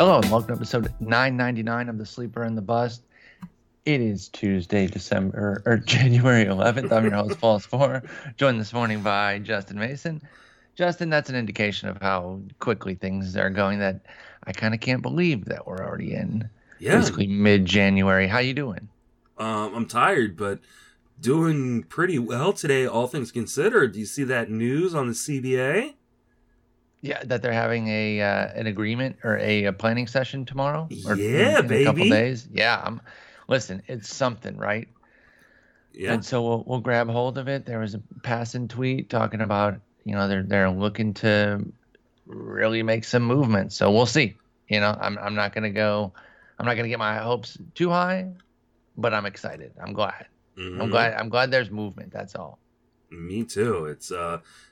Hello and welcome to episode 999 of The Sleeper and the Bust. It is Tuesday, January 11th. I'm your host, Paul Spohr, joined this morning by Justin Mason. Justin, that's an indication of how quickly things are going that I kind of can't believe that we're already in basically mid-January. How you doing? I'm tired, but doing pretty well today, all things considered. Do you see that news on the CBA? Yeah, that they're having a an agreement or a planning session tomorrow. Or in a couple days. Yeah, listen, it's something, right? Yeah. And so we'll grab hold of it. There was a passing tweet talking about, you know, they're looking to really make some movement. So we'll see. You know, I'm not gonna get my hopes too high, but I'm excited. I'm glad. Mm-hmm. I'm glad there's movement. That's all. Me too. It's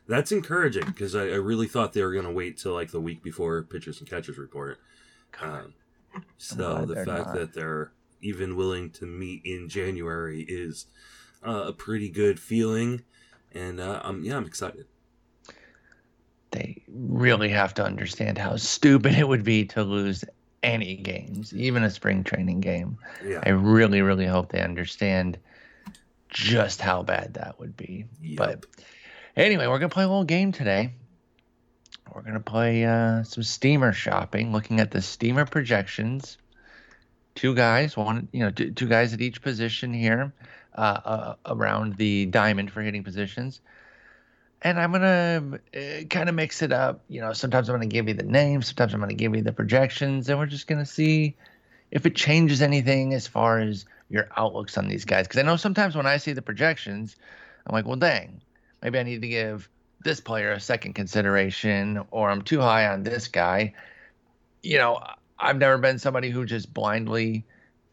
that's encouraging because I really thought they were gonna wait till like the week before pitchers and catchers report. So the fact that they're even willing to meet in January is a pretty good feeling, and I'm excited. They really have to understand how stupid it would be to lose any games, even a spring training game. Yeah. I really, really hope they understand just how bad that would be. Yep. But anyway, we're going to play a little game today. We're going to play some steamer shopping, looking at the steamer projections. Two guys at each position here around the diamond for hitting positions. And I'm going to kind of mix it up. You know, sometimes I'm going to give you the names, sometimes I'm going to give you the projections, and we're just going to see if it changes anything as far as your outlooks on these guys. Because I know sometimes when I see the projections, I'm like, well, dang, maybe I need to give this player a second consideration, or I'm too high on this guy. You know, I've never been somebody who just blindly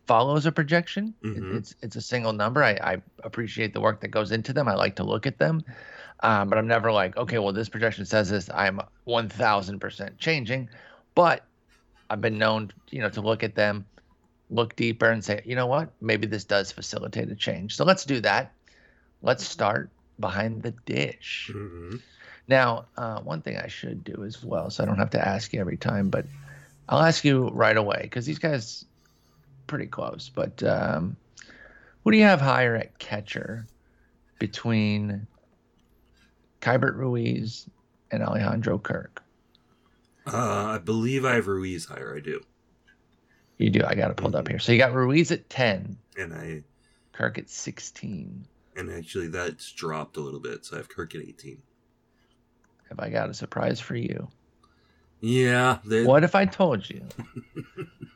follows a projection. Mm-hmm. It's a single number. I appreciate the work that goes into them. I like to look at them. But I'm never like, okay, well, this projection says this. I'm 1,000% changing. But I've been known, you know, to look at them, look deeper and say, you know what, maybe this does facilitate a change. So let's do that. Let's start behind the dish. Mm-hmm. Now, one thing I should do as well, so I don't have to ask you every time, but I'll ask you right away because these guys pretty close. But who do you have higher at catcher between Keibert Ruiz and Alejandro Kirk? I believe I have Ruiz higher. I do. You do. I got it pulled up here. So you got Ruiz at 10. And Kirk at 16. And actually, that's dropped a little bit. So I have Kirk at 18. Have I got a surprise for you? Yeah. What if I told you?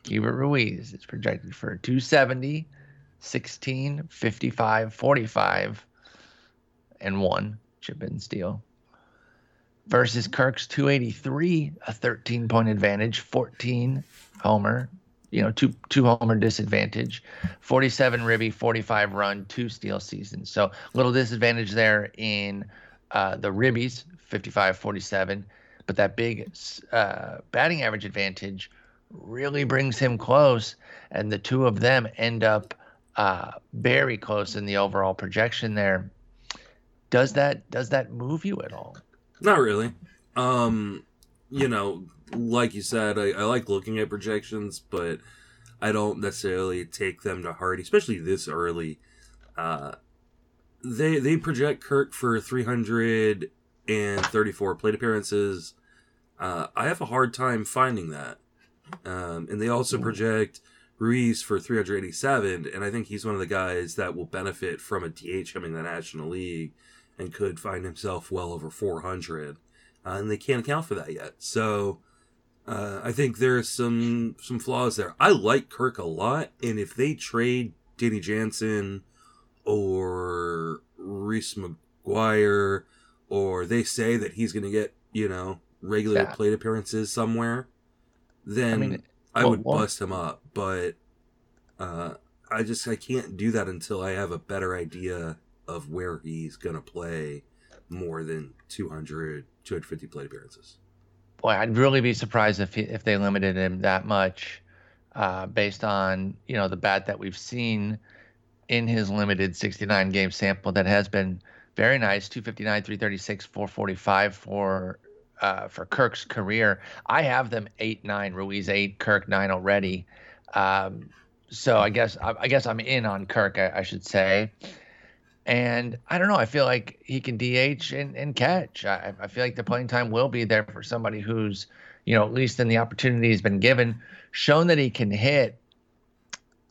Keibert Ruiz is projected for 270, 16, 55, 45, and 1. Chip and steal versus Kirk's 283, a 13-point advantage, 14 homer, you know, two homer disadvantage, 47 ribby, 45 run, 2 steal season. So little disadvantage there in the ribbies, 55, 47, but that big batting average advantage really brings him close, and the two of them end up very close in the overall projection there. Does that move you at all? Not really. You know, like you said, I like looking at projections, but I don't necessarily take them to heart, especially this early. They project Kirk for 334 plate appearances. I have a hard time finding that. And they also project Ruiz for 387, and I think he's one of the guys that will benefit from a DH coming to the National League and could find himself well over 400, and they can't account for that yet. So I think there's some flaws there. I like Kirk a lot, and if they trade Danny Jansen or Reese McGuire, or they say that he's going to get, you know, regular plate appearances somewhere, then I would bust him up. But I can't do that until I have a better idea of where he's going to play more than 200, 250 plate appearances. Boy, I'd really be surprised if they limited him that much based on, you know, the bat that we've seen in his limited 69-game sample that has been very nice, 259, 336, 445 for for Kirk's career. I have them 8-9, Ruiz 8, Kirk 9 already. So I guess I'm in on Kirk, I should say. And I don't know. I feel like he can DH and catch. I feel like the playing time will be there for somebody who's, you know, at least in the opportunity he's been given, shown that he can hit.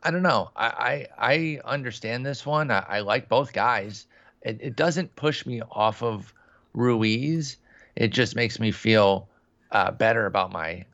I don't know. I understand this one. I like both guys. It doesn't push me off of Ruiz. It just makes me feel better about my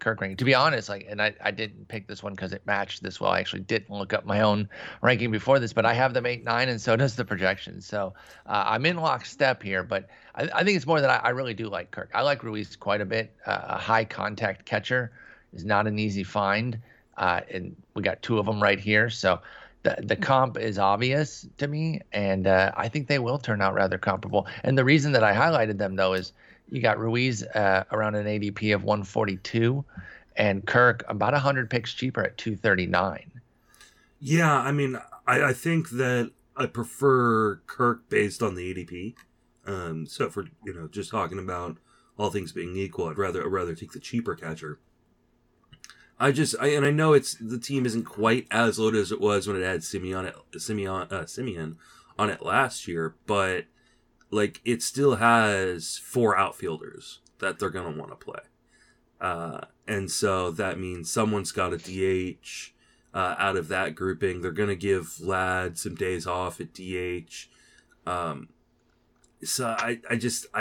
Kirk ranking. To be honest, I didn't pick this one because it matched this well. I actually didn't look up my own ranking before this, but I have them 8-9, and so does the projection. So I'm in lockstep here, but I think it's more that I really do like Kirk. I like Ruiz quite a bit. A high contact catcher is not an easy find, and we got two of them right here. So the comp is obvious to me, and I think they will turn out rather comparable. And the reason that I highlighted them, though, is you got Ruiz around an ADP of 142 and Kirk about 100 picks cheaper at 239. Yeah, I mean, I think that I prefer Kirk based on the ADP. So for, you know, just talking about all things being equal, I'd rather take the cheaper catcher. I know the team isn't quite as loaded as it was when it had Semien on it last year, but like, it still has four outfielders that they're going to want to play. And so that means someone's got a DH out of that grouping. They're going to give Vlad some days off at DH. So I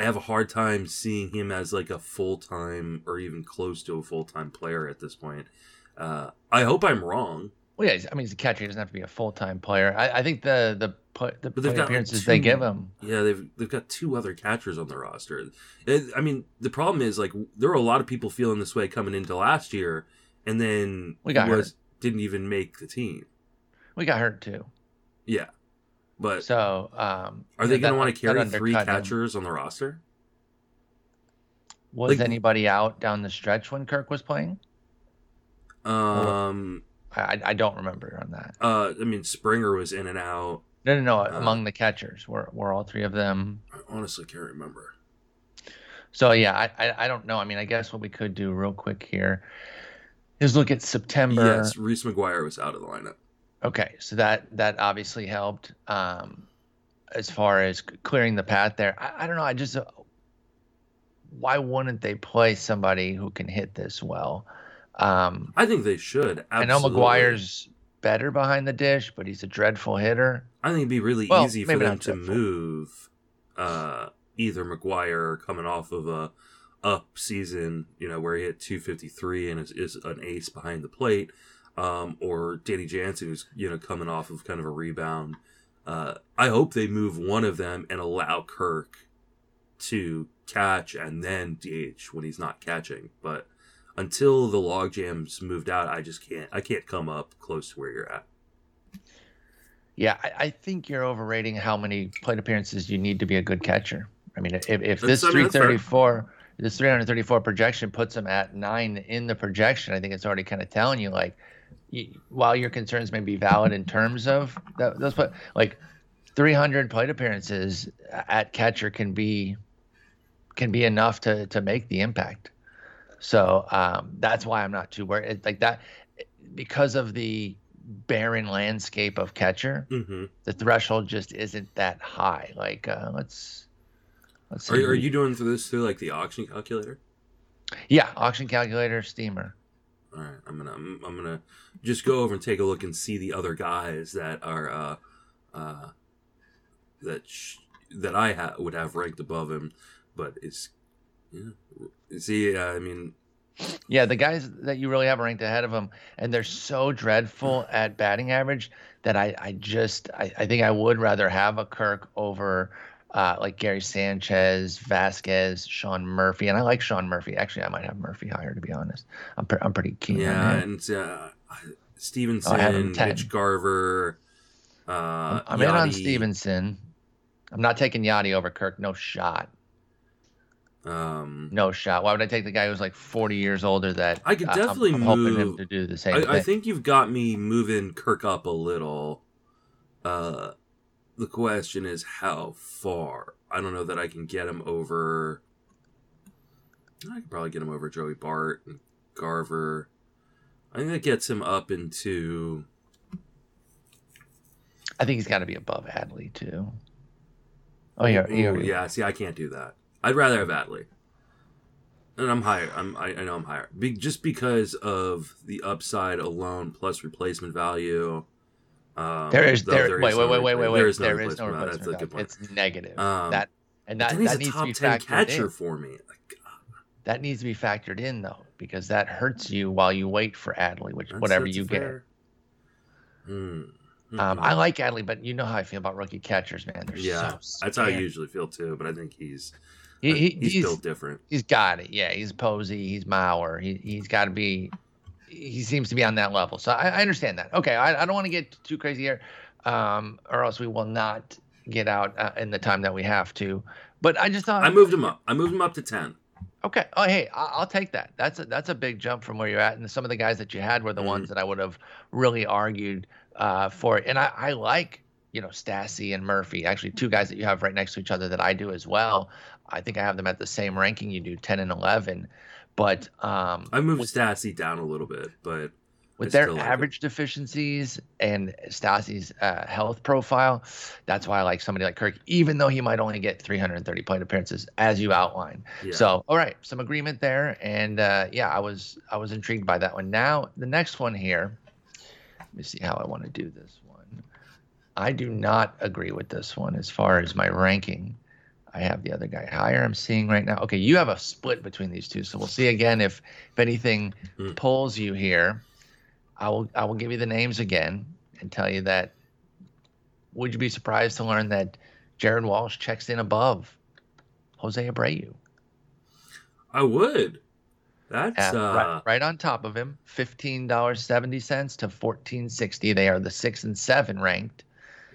have a hard time seeing him as like a full-time or even close to a full-time player at this point. I hope I'm wrong. Well, yeah, I mean, he's a catcher. He doesn't have to be a full-time player. I think the appearances they give him. Yeah, they've got two other catchers on the roster. I mean, the problem is, like, there were a lot of people feeling this way coming into last year, and then didn't even make the team. We got hurt too. Yeah, but so are they going to want to carry three catchers on the roster? Was anybody out down the stretch when Kirk was playing? I don't remember on that. I mean, Springer was in and out. No. Among the catchers, were all three of them. I honestly can't remember. So, yeah, I don't know. I mean, I guess what we could do real quick here is look at September. Yes, Reese McGuire was out of the lineup. Okay, so that obviously helped as far as clearing the path there. I don't know. I just why wouldn't they play somebody who can hit this well? I think they should. Absolutely. I know McGuire's better behind the dish, but he's a dreadful hitter. I think it'd be really easy for them to move either McGuire coming off of a up season, you know, where he hit 253 and is an ace behind the plate, or Danny Jansen, who's, you know, coming off of kind of a rebound. I hope they move one of them and allow Kirk to catch and then DH when he's not catching, but until the log jam's moved out, I can't come up close to where you're at. Yeah, I think you're overrating how many plate appearances you need to be a good catcher. I mean, if this 334 projection puts him at 9 in the projection, I think it's already kind of telling you, like, while your concerns may be valid in terms of those, but like 300 plate appearances at catcher can be enough to make the impact. So that's why I'm not too worried. It's like that, because of the barren landscape of catcher, mm-hmm. The threshold just isn't that high. Like, let's see. Are you doing this through like the auction calculator? Yeah, auction calculator, Steamer. All right, I'm gonna just go over and take a look and see the other guys that are that I would have ranked above him, but it's. Yeah. See, I mean, yeah, the guys that you really have ranked ahead of them, and they're so dreadful at batting average that I think I would rather have a Kirk over like Gary Sanchez, Vasquez, Sean Murphy, and I like Sean Murphy. Actually, I might have Murphy higher, to be honest. I'm pretty keen. Yeah, on him. And Stevenson, Mitch Garver. I'm in on Stevenson. I'm not taking Yachty over Kirk. No shot. No shot. Why would I take the guy who's like 40 years older? That I could definitely I'm hoping him to do the same thing. I think you've got me moving Kirk up a little. The question is how far. I don't know that I can get him over. I could probably get him over Joey Bart and Garver. I think that gets him up into... I think he's got to be above Adley, too. Oh, yeah. Yeah, see, I can't do that. I'd rather have Adley. And I'm higher. I know I'm higher. Just because of the upside alone plus replacement value. There is There is no replacement. That's a good point. It's negative. That needs to be factored in. He's a top 10 catcher for me. That needs to be factored in, though, because that hurts you while you wait for Adley, which whatever you get. I like Adley, but you know how I feel about rookie catchers, man. That's how I usually feel too. But I think he's built different. He's got it. Yeah, he's Posey. He's Mauer. He's got to be. He seems to be on that level. So I understand that. Okay, I don't want to get too crazy here, or else we will not get out in the time that we have to. But I just thought I moved him up. I moved him up to 10. Okay. Oh, hey, I'll take that. That's a big jump from where you're at. And some of the guys that you had were the ones that I would have really argued for it. And I like, Stassi and Murphy, actually two guys that you have right next to each other that I do as well. I think I have them at the same ranking you do, 10 and 11. But I moved Stassi down a little bit, but with their average deficiencies and Stassi's health profile, that's why I like somebody like Kirk, even though he might only get 330 plate appearances, as you outlined. Yeah. So, all right, some agreement there, and I was intrigued by that one. Now, the next one here, let me see how I want to do this one. I do not agree with this one as far as my ranking. I have the other guy higher I'm seeing right now. Okay, you have a split between these two, so we'll see again if anything pulls you here. I will give you the names again and tell you that would you be surprised to learn that Jared Walsh checks in above Jose Abreu? I would. That's right on top of him, $15.70 to $14.60. They are the 6 and 7 ranked.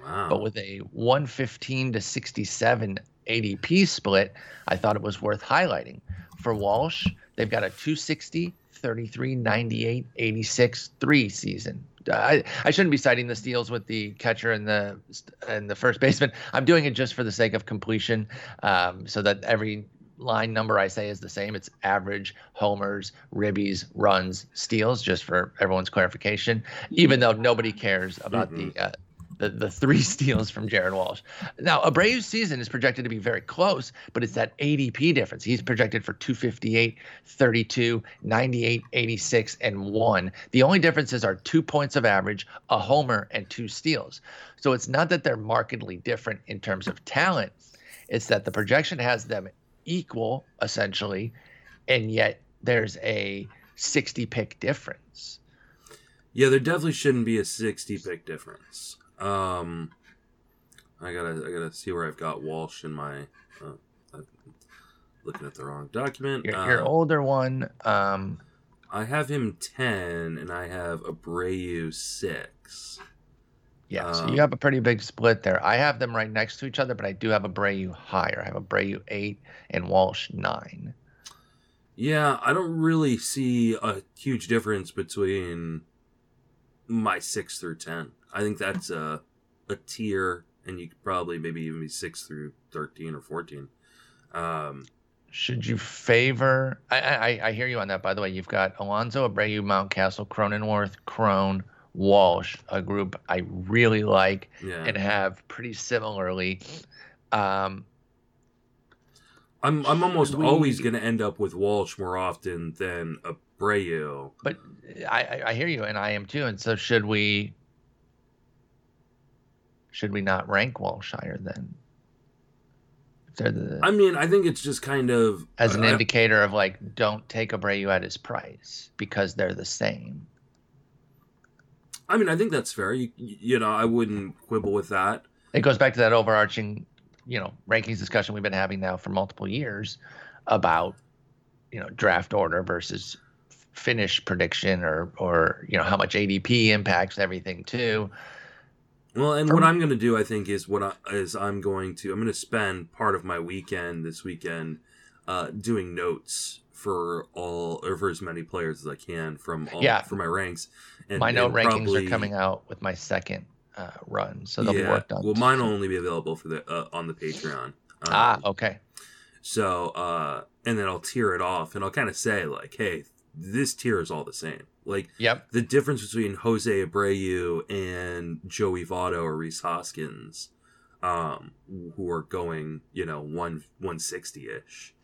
Wow. But with a 115 to 67 ADP split, I thought it was worth highlighting. For Walsh, they've got a 260, 33, 98, 86, 3 season. I shouldn't be citing the steals with the catcher and the first baseman. I'm doing it just for the sake of completion, so that every line number I say is the same. It's average, homers, ribbies, runs, steals, just for everyone's clarification, even though nobody cares about the 3 steals from Jared Walsh. Now, Abreu's season is projected to be very close, but it's that ADP difference. He's projected for 258, 32, 98, 86, and 1. The only differences are 2 points of average, a homer, and 2 steals. So it's not that they're markedly different in terms of talent. It's that the projection has them equal, essentially, and yet there's a 60-pick difference. Yeah, there definitely shouldn't be a 60-pick difference. I gotta see where I've got Walsh in my, I'm looking at the wrong document. Your older one. I have him 10 and I have Abreu 6. Yeah. So you have a pretty big split there. I have them right next to each other, but I do have Abreu higher. I have Abreu 8 and Walsh 9. Yeah. I don't really see a huge difference between my 6 through 10. I think that's a tier, and you could probably maybe even be 6 through 13 or 14. Should you favor... I hear you on that, by the way. You've got Alonso, Abreu, Mountcastle, Cronenworth, Crone, Walsh, a group I really like and have pretty similarly. I'm almost always going to end up with Walsh more often than Abreu. But I hear you, and I am too, and so should we... Should we not rank Walsh higher then? I mean, I think it's just kind of... As an indicator of, like, don't take Abreu at his price because they're the same. I mean, I think that's fair. You know, I wouldn't quibble with that. It goes back to that overarching, rankings discussion we've been having now for multiple years about, draft order versus finish prediction or how much ADP impacts everything too. Well, and what I'm going to do, I think, is I'm going to spend part of my weekend this weekend doing notes for as many players as I can for my ranks. And my note rankings are coming out with my second run, so they'll be worked on. Well, mine will only be available for on the Patreon. Okay. So, and then I'll tier it off, and I'll kind of say, like, hey, this tier is all the same. Like, yep. The difference between Jose Abreu and Joey Votto or Reese Hoskins, who are going, 160-ish,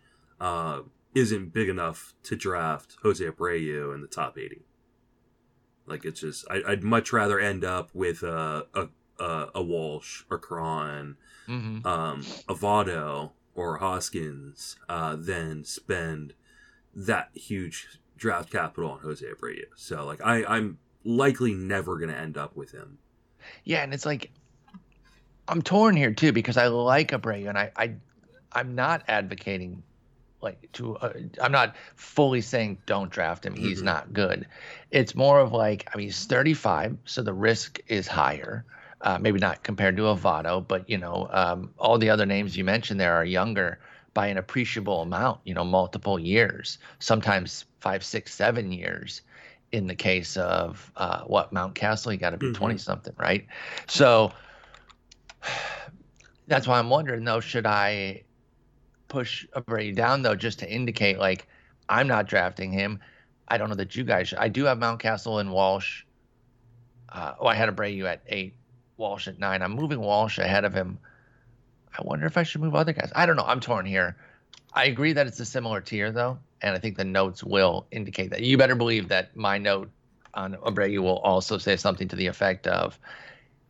isn't big enough to draft Jose Abreu in the top 80. Like, it's just, I'd much rather end up with a Walsh or Cron, mm-hmm. A Votto or Hoskins, than spend that huge draft capital on Jose Abreu. So, like, I'm likely never going to end up with him. Yeah, and it's like, I'm torn here, too, because I like Abreu, and I'm not advocating, like, I'm not fully saying don't draft him. He's mm-hmm. not good. It's more of like, he's 35, so the risk is higher. Maybe not compared to Votto, but, all the other names you mentioned there are younger by an appreciable amount, multiple years, sometimes 5, 6, 7 years in the case of Mount Castle, you got to be 20 mm-hmm. something, right? So that's why I'm wondering, though, should I push Abreu down, though, just to indicate, like, I'm not drafting him. I don't know that you guys should. I do have Mount Castle and Walsh. I had Abreu at 8, Walsh at 9. I'm moving Walsh ahead of him. I wonder if I should move other guys. I don't know. I'm torn here. I agree that it's a similar tier, though, and I think the notes will indicate that. You better believe that my note on Abreu will also say something to the effect of,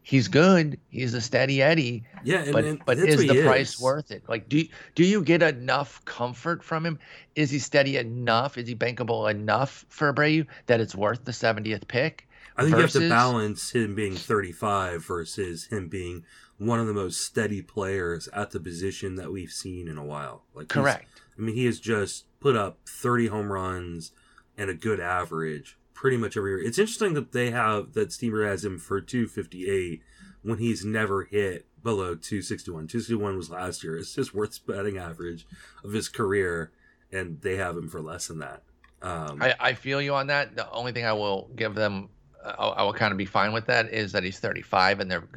he's good. He's a steady Eddie. Yeah, but is the price worth it? Like, do you get enough comfort from him? Is he steady enough? Is he bankable enough for Abreu that it's worth the 70th pick? I think you have to balance him being 35 versus him being one of the most steady players at the position that we've seen in a while. Like, correct. He has just put up 30 home runs and a good average pretty much every year. It's interesting that Steamer has him for 258 when he's never hit below 261. 261 was last year. It's his worst batting average of his career, and they have him for less than that. I feel you on that. The only thing I will give them, I will kind of be fine with that, is that he's 35, and they're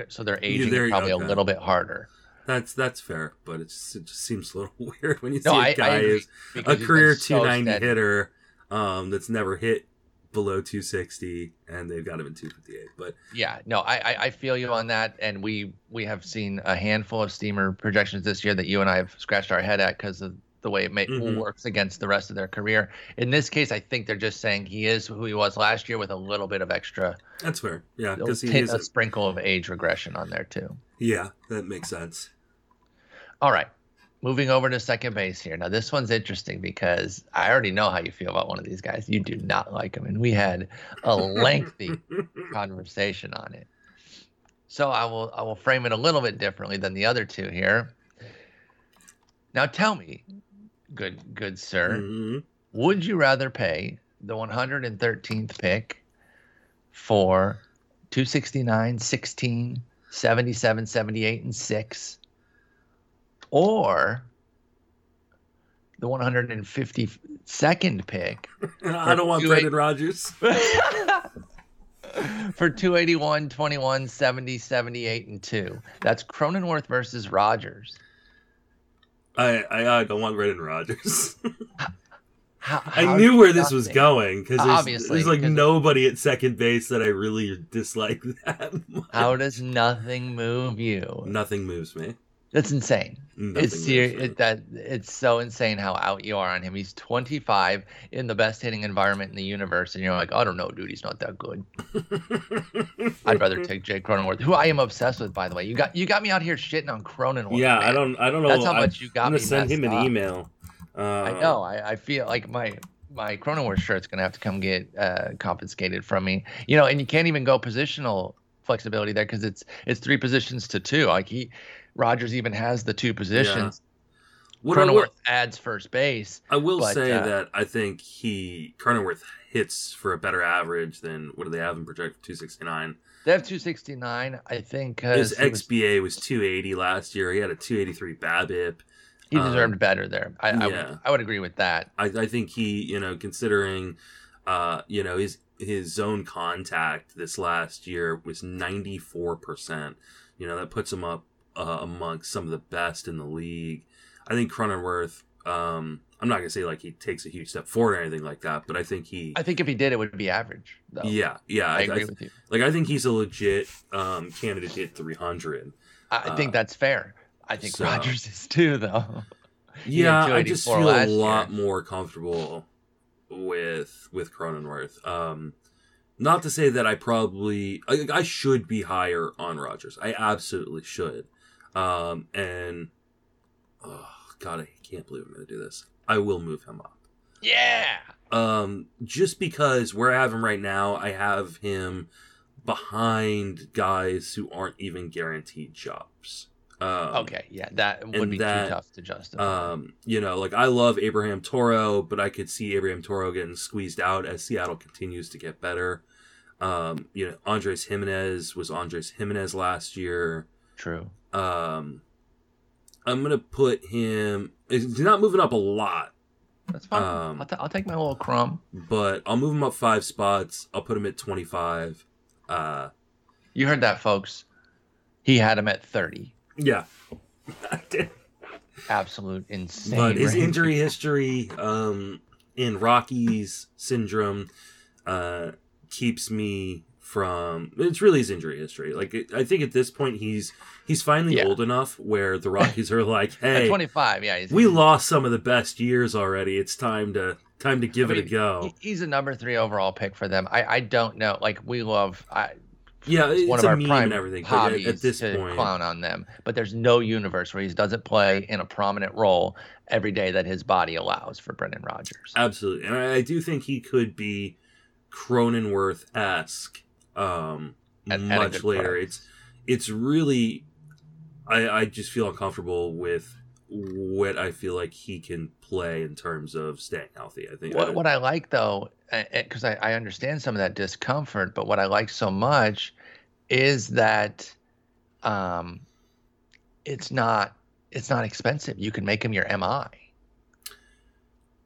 aging probably a little bit harder. That's fair, but it just seems a little weird when you see a guy is a career 290 hitter that's never hit below 260, and they've got him in 258. But yeah, no, I feel you on that, and we have seen a handful of Steamer projections this year that you and I have scratched our head at because of the way it mm-hmm. works against the rest of their career. In this case, I think they're just saying he is who he was last year with a little bit of extra. That's fair. Yeah, because he is a sprinkle of age regression on there too. Yeah, that makes sense. All right, moving over to second base here. Now this one's interesting because I already know how you feel about one of these guys. You do not like him, and we had a lengthy conversation on it. So I will frame it a little bit differently than the other two here. Now tell me, Good sir, mm-hmm. would you rather pay the 113th pick for 269, 16, 77, 78, and 6, or the 152nd pick? I don't want Brendan Rodgers. For 281, 21, 70, 78, and 2. That's Cronenworth versus Rodgers. I don't want Brendan Rodgers. I knew where this was going because there's like nobody at second base that I really dislike that much. How does nothing move you? Nothing moves me. That's insane. It's so insane how out you are on him. He's 25 in the best hitting environment in the universe, and you're like, I don't know, dude, he's not that good. I'd rather take Jake Cronenworth, who I am obsessed with, by the way. You got me out here shitting on Cronenworth. Yeah, man. I don't know. That's how much you got. I'm gonna send him an email. I know. I feel like my Cronenworth shirt's gonna have to come get confiscated from me. And you can't even go positional flexibility there because it's 3 positions to 2. Like Rodgers even has the 2 positions. Yeah. Cronenworth adds first base. I will say that I think Cronenworth hits for a better average than what do they have in project 269? They have 269, I think. His XBA was 280 last year. He had a 283 BABIP. He deserved better there. I would agree with that. I think he, considering, his zone contact this last year was 94%. That puts him up amongst some of the best in the league. I think Cronenworth, I'm not going to say like he takes a huge step forward or anything like that, but I think he... I think if he did, it would be average, though. Yeah, yeah. I agree with you. Like, I think he's a legit candidate to hit 300. I think that's fair. I think so. Rodgers is too, though. Yeah, I just feel a lot more comfortable with Cronenworth. Not to say that I probably... I should be higher on Rodgers. I absolutely should. And... Oh, God, I can't believe I'm going to do this. I will move him up. Yeah! Just because where I have him right now, I have him behind guys who aren't even guaranteed jobs. Okay, yeah, that would be too tough to justify. You know, like, I love Abraham Toro, but I could see Abraham Toro getting squeezed out as Seattle continues to get better. You know, Andres Jimenez was Andres Jimenez last year. True. I'm going to put him... He's not moving up a lot. That's fine. I'll take my little crumb. But I'll move him up 5 spots. I'll put him at 25. You heard that, folks. He had him at 30. Yeah. Absolute insane. But his injury history in Rockies syndrome keeps me... it's really his injury history. Like, I think at this point he's finally old enough where the Rockies are like, hey, 25, yeah, we lost some of the best years already. It's time to give it a go. He's a number 3 overall pick for them. I don't know. Like, we love, it's one of our prime hobbies at this point, clown on them. But there's no universe where he doesn't play in a prominent role every day that his body allows for Brendan Rodgers. Absolutely, and I do think he could be Cronenworth-esque. Much later. It's really, I just feel uncomfortable with what I feel like he can play in terms of staying healthy. I think what I like, though, because I understand some of that discomfort, but what I like so much is that it's not expensive. You can make him your MI.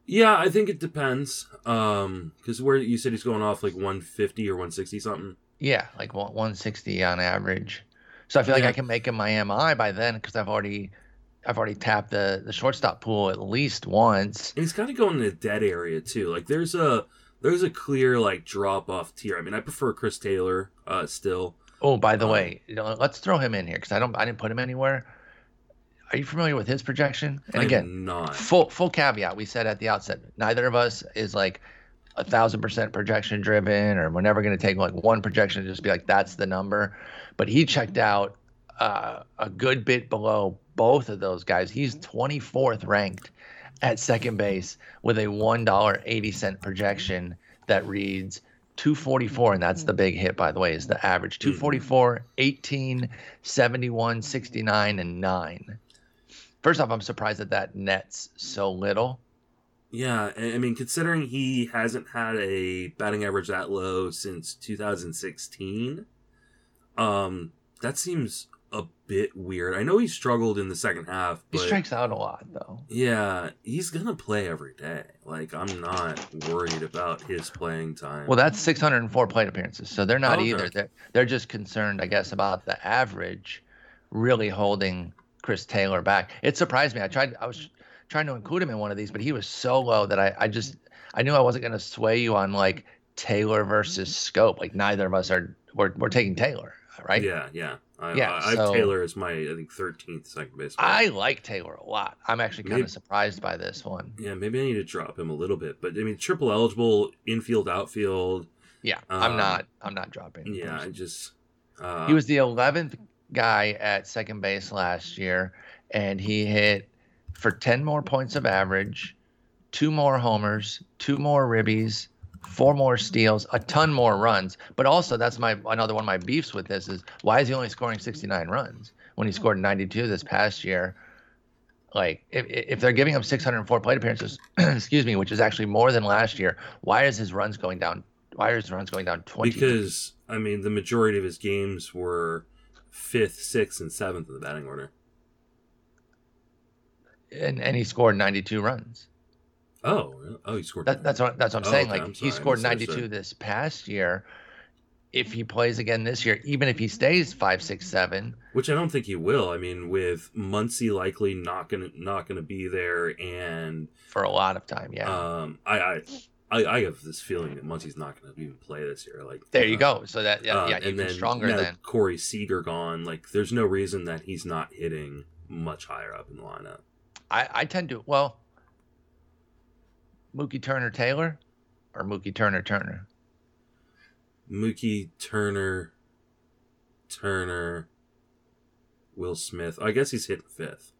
Yeah, I think it depends. Because where you said he's going off like 150 or 160 something. Yeah, like 160 on average. So I feel like I can make him my MI by then because I've already tapped the shortstop pool at least once. And he's kind of going to the dead area too. Like there's a clear like drop off tier. I mean, I prefer Chris Taylor still. Oh, by the way, let's throw him in here because I didn't put him anywhere. Are you familiar with his projection? And again, not. Full caveat. We said at the outset, neither of us is like 1,000% projection driven, or we're never going to take like one projection and just be like, that's the number. But he checked out a good bit below both of those guys. He's 24th ranked at second base with a $1.80 projection that reads 244, and that's the big hit, by the way, is the average. 244, 18, 71, 69, and 9. First off, I'm surprised that nets so little. Yeah, I mean, considering he hasn't had a batting average that low since 2016, that seems a bit weird. I know he struggled in the second half, but... He strikes out a lot, though. Yeah, he's going to play every day. Like, I'm not worried about his playing time. Well, that's 604 plate appearances, so they're not either. They're just concerned, I guess, about the average really holding... Chris Taylor back. It surprised me. I was trying to include him in one of these, but he was so low that I knew I wasn't going to sway you on like Taylor versus Scope. Like neither of us we're taking Taylor, right? Yeah. I have Taylor as my 13th second baseman. I like Taylor a lot. I'm actually kind of surprised by this one. Yeah, maybe I need to drop him a little bit, but I mean triple eligible infield outfield. Yeah, I'm not dropping. Yeah, I just he was the 11th guy at second base last year, and he hit for 10 more points of average, 2 more homers, 2 more ribbies, 4 more steals, a ton more runs. But also, that's another one of my beefs with this is why is he only scoring 69 runs when he scored 92 this past year? Like, if they're giving him 604 plate appearances, excuse me, which is actually more than last year, why is his runs going down? Why are his runs going down 20? Because I mean, the majority of his games were 5th, 6th, and 7th in the batting order. And he scored 92 runs. Oh, he scored. That's what I'm saying. Like, he scored 92 this past year. if he plays again this year, even if he stays 5, 6, 7. Which I don't think he will. I mean, with Muncy likely not gonna be there, and for a lot of time, yeah. I have this feeling that Muncy's not going to even play this year. Like, there you go. So that even stronger than Corey Seager gone. Like, there's no reason that he's not hitting much higher up in the lineup. I tend to Mookie Turner Taylor, or Mookie Turner Turner. Mookie Turner Turner Will Smith. I guess he's hitting fifth.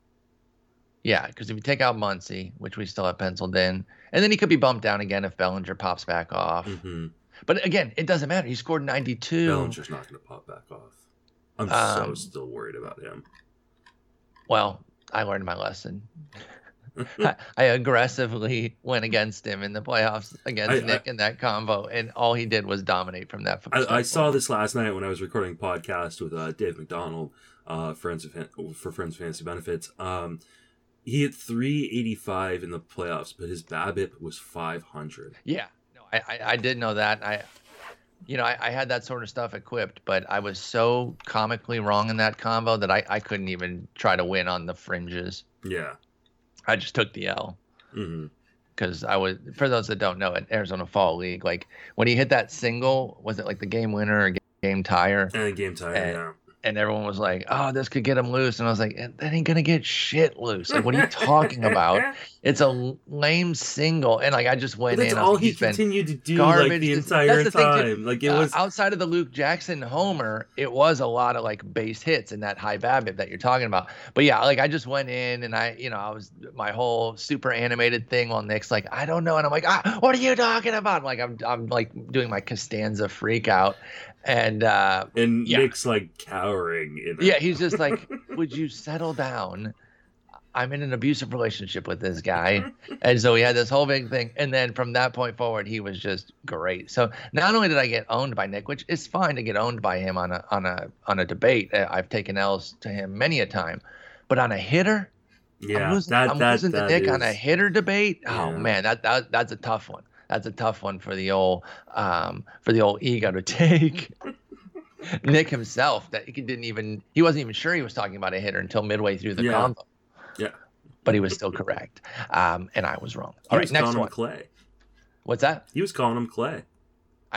Yeah, because if you take out Muncy, which we still have penciled in, and then he could be bumped down again if Bellinger pops back off. Mm-hmm. But again, it doesn't matter. He scored 92. Bellinger's not going to pop back off. I'm so still worried about him. Well, I learned my lesson. I aggressively went against him in the playoffs against Nick in that combo, and all he did was dominate from that. I saw this last night when I was recording a podcast with Dave McDonald for Friends of Fantasy Benefits. He hit 385 in the playoffs, but his BABIP was 500. Yeah, no, I did know that. I had that sort of stuff equipped, but I was so comically wrong in that combo that I couldn't even try to win on the fringes. Yeah, I just took the L because I was. For those that don't know, at Arizona Fall League, like when he hit that single, was it like the game winner or game tire? Game tire, yeah. And everyone was like, oh, this could get him loose. And I was like, that ain't going to get shit loose. Like, what are you talking about? It's a lame single. And, like, I just went in. That's all he continued to do, like, the entire time. Like, it was outside of the Luke Jackson homer, it was a lot of, like, base hits and that high BABIP that you're talking about. But, yeah, like, I just went in and I was my whole super animated thing on Nick's, like, I don't know. And I'm like, what are you talking about? Like, I'm like, doing my Costanza freak out. And yeah. Nick's like cowering. Yeah, he's just like, would you settle down? I'm in an abusive relationship with this guy. And so we had this whole big thing. And then from that point forward, he was just great. So not only did I get owned by Nick, which is fine to get owned by him on a debate. I've taken L's to him many a time, but on a hitter, yeah, I'm losing to Nick on a hitter debate. Yeah. Oh man, that's a tough one. That's a tough one for the old ego to take. Nick himself, that he wasn't even sure he was talking about a hitter until midway through the combo. Yeah, but he was still correct, and I was wrong. All right, next one. Clay. What's that? He was calling him Clay.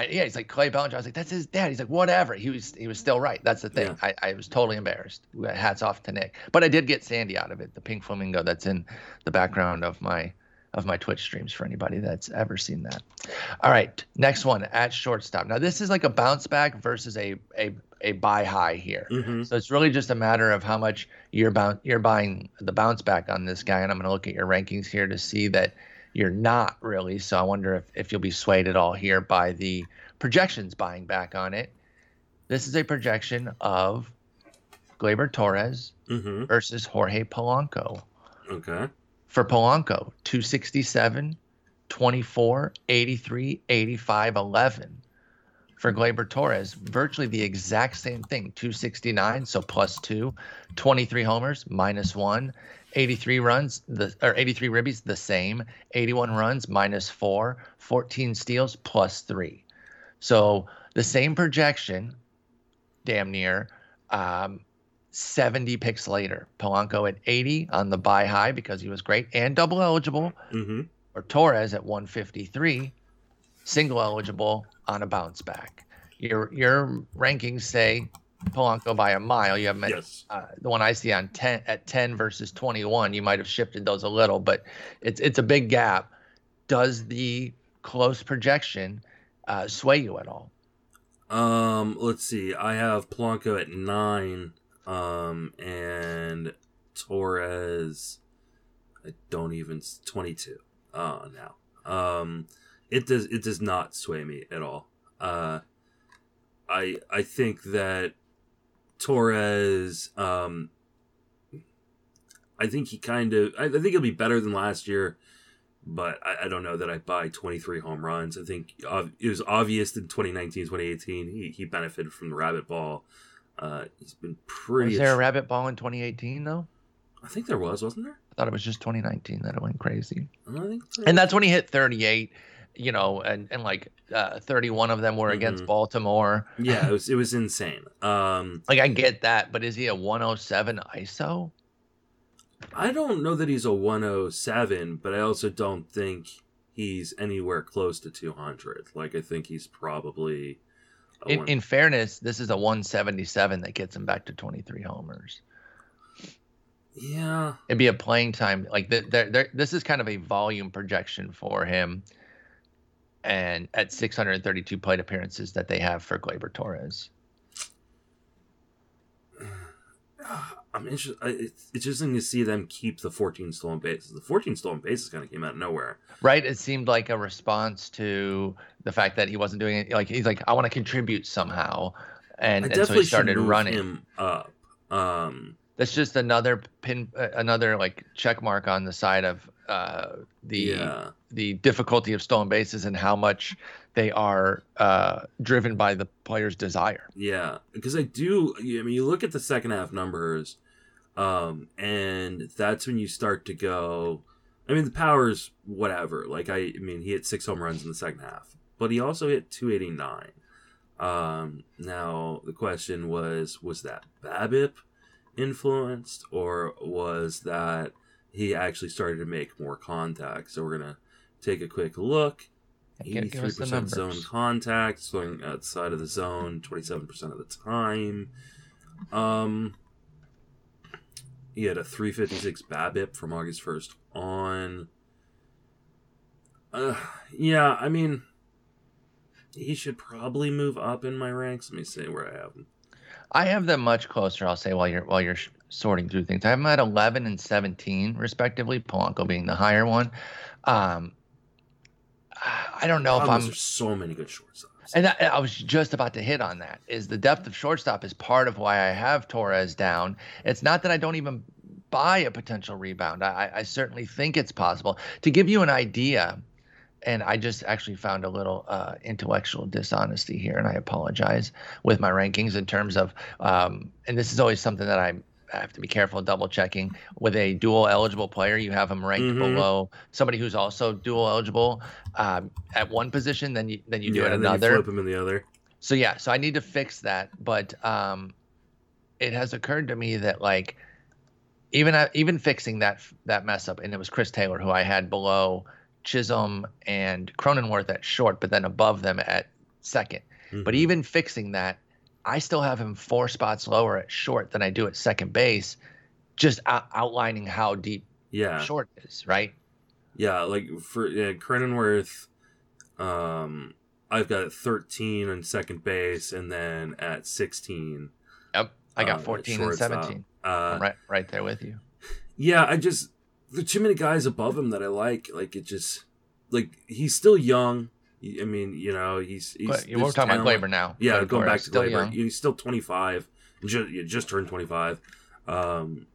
He's like Clay Bellinger. I was like, that's his dad. He's like, whatever. He was still right. That's the thing. Yeah. I was totally embarrassed. Hats off to Nick, but I did get Sandy out of it. The pink flamingo that's in the background of my Twitch streams for anybody that's ever seen that. All right, next one at shortstop. Now this is like a bounce back versus a buy high here. Mm-hmm. So it's really just a matter of how much you're buying the bounce back on this guy. And I'm going to look at your rankings here to see that you're not really. So I wonder if you'll be swayed at all here by the projections buying back on it. This is a projection of Gleyber Torres versus Jorge Polanco. Okay. For Polanco, 267, 24, 83, 85, 11. For Gleyber Torres, virtually the exact same thing, 269, so +2, 23 homers, -1, 83 runs, 83 ribbies, the same, 81 runs, -4, 14 steals, +3. So the same projection, damn near, 70 picks later. Polanco at 80 on the buy high because he was great and double eligible, or Torres at 153, single eligible on a bounce back. Your rankings say Polanco by a mile. You haven't met the one I see on 10 versus 21. You might have shifted those a little, but it's a big gap. Does the close projection sway you at all? Let's see. I have Polanco at 9. And Torres, 22 now. It does not sway me at all. I think that Torres, I think he'll be better than last year, but I don't know that I buy 23 home runs. I think it was obvious in 2019, 2018, he benefited from the rabbit ball. He's been pretty. Was there a rabbit ball in 2018 though? I think there was, wasn't there? I thought it was just 2019 that it went crazy. And that's when he hit 38. you know, and like 31 of them were against Baltimore. Yeah, it was insane. Like, I get that, but is he a 107 ISO? I don't know that he's a 107, but I also don't think he's anywhere close to 200. Like, I think he's probably... In fairness, this is a 177 that gets him back to 23 homers. Yeah. It'd be a playing time. Like, this is kind of a volume projection for him. And at 632 plate appearances that they have for Gleyber Torres. I'm interested. It's interesting to see them keep the 14 stolen bases. The 14 stolen bases kind of came out of nowhere, right? It seemed like a response to the fact that he wasn't doing it. Like, he's like, I want to contribute somehow, and so he started running him up. That's just another pin, another like check mark on the side of the difficulty of stolen bases and how much they are driven by the player's desire. Yeah, because you look at the second half numbers, and that's when you start to go, I mean, the power's whatever. Like, I mean, he hit 6 home runs in the second half, but he also hit 289. Now, the question was that BABIP influenced, or was that he actually started to make more contact? So we're going to take a quick look. 83% zone contact, swing outside of the zone 27% of the time. He had a 356 BABIP from August 1st on. Yeah, I mean, he should probably move up in my ranks. Let me see where I have him. I have them much closer, I'll say, while you're sorting through things. I have them at 11 and 17, respectively, Polanco being the higher one. I don't know if I'm... There's so many good shortstops. And I was just about to hit on that, is the depth of shortstop is part of why I have Torres down. It's not that I don't even buy a potential rebound. I certainly think it's possible. To give you an idea, and I just actually found a little intellectual dishonesty here, and I apologize with my rankings in terms of... and this is always something that I have to be careful double checking. With a dual eligible player, you have him ranked below somebody who's also dual eligible at one position, then you do at another. Then you flip him in the other. So yeah, so I need to fix that. But it has occurred to me that like even fixing that mess up, and it was Chris Taylor who I had below Chisholm and Cronenworth at short, but then above them at second. Mm-hmm. But even fixing that, I still have him 4 spots lower at short than I do at second base, just outlining how deep short is, right? Yeah, like for Cronenworth, I've got 13 on second base, and then at 16. Yep, I got 14 and 17. I'm right there with you. Yeah, there are too many guys above him that I like. Like, it just, like, he's still young. I mean, you know, he's we're talking about Gleyber now. Yeah, going back to Gleyber. He's still 25. Just turned 25. You